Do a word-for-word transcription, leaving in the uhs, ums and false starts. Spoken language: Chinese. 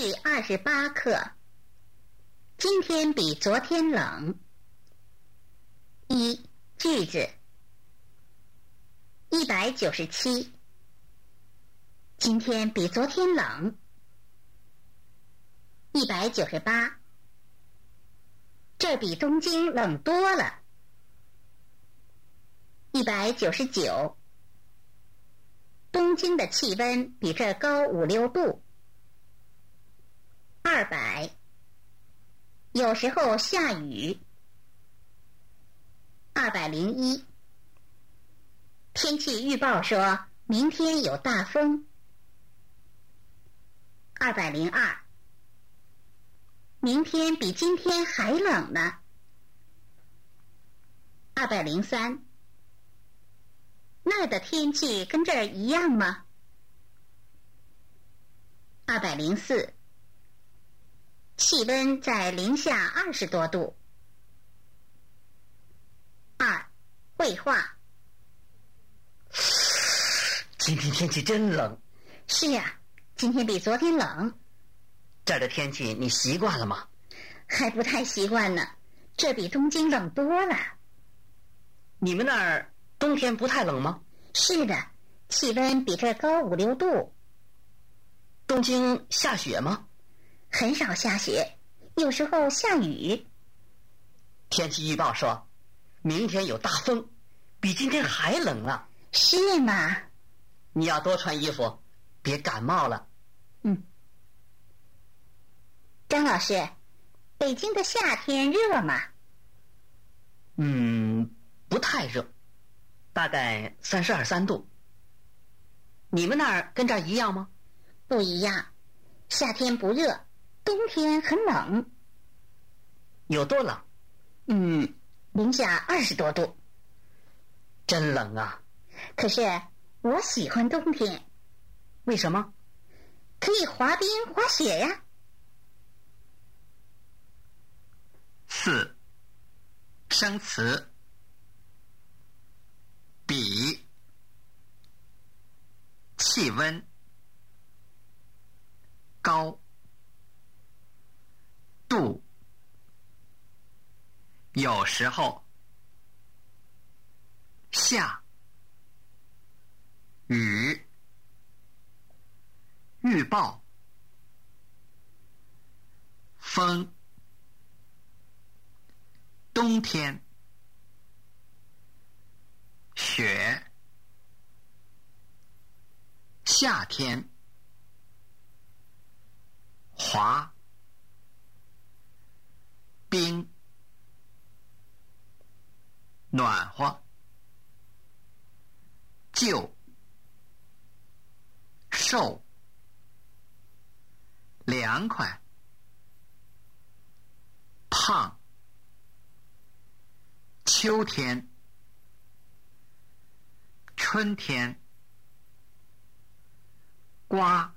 第二十八课。今天比昨天冷。一、句子。一百九十七。今天比昨天冷。一百九十八。这比东京冷多了。一百九十九。东京的气温比这高五六度。二百，有时候下雨。二百零一，天气预报说明天有大风。二百零二，明天比今天还冷呢。二百零三，那的天气跟这儿一样吗？二百零四。气温在零下二十多度。二，绘画。今天天气真冷。是呀，今天比昨天冷。这儿的天气你习惯了吗？还不太习惯呢，这比东京冷多了。你们那儿冬天不太冷吗？是的，气温比这高五六度。东京下雪吗？很少下雪，有时候下雨。天气预报说，明天有大风，比今天还冷了。是吗？你要多穿衣服，别感冒了。嗯。张老师，北京的夏天热吗？嗯，不太热，大概三十二三度。你们那儿跟这儿一样吗？不一样，夏天不热。冬天很冷。有多冷？嗯，零下二十多度。真冷啊！可是我喜欢冬天。为什么？可以滑冰、滑雪呀。四，生词。比，气温，高。度，有时候，下，雨，预报，风，冬天，雪，夏天，滑。冰，暖和，旧，瘦，凉快，胖，秋天，春天，瓜，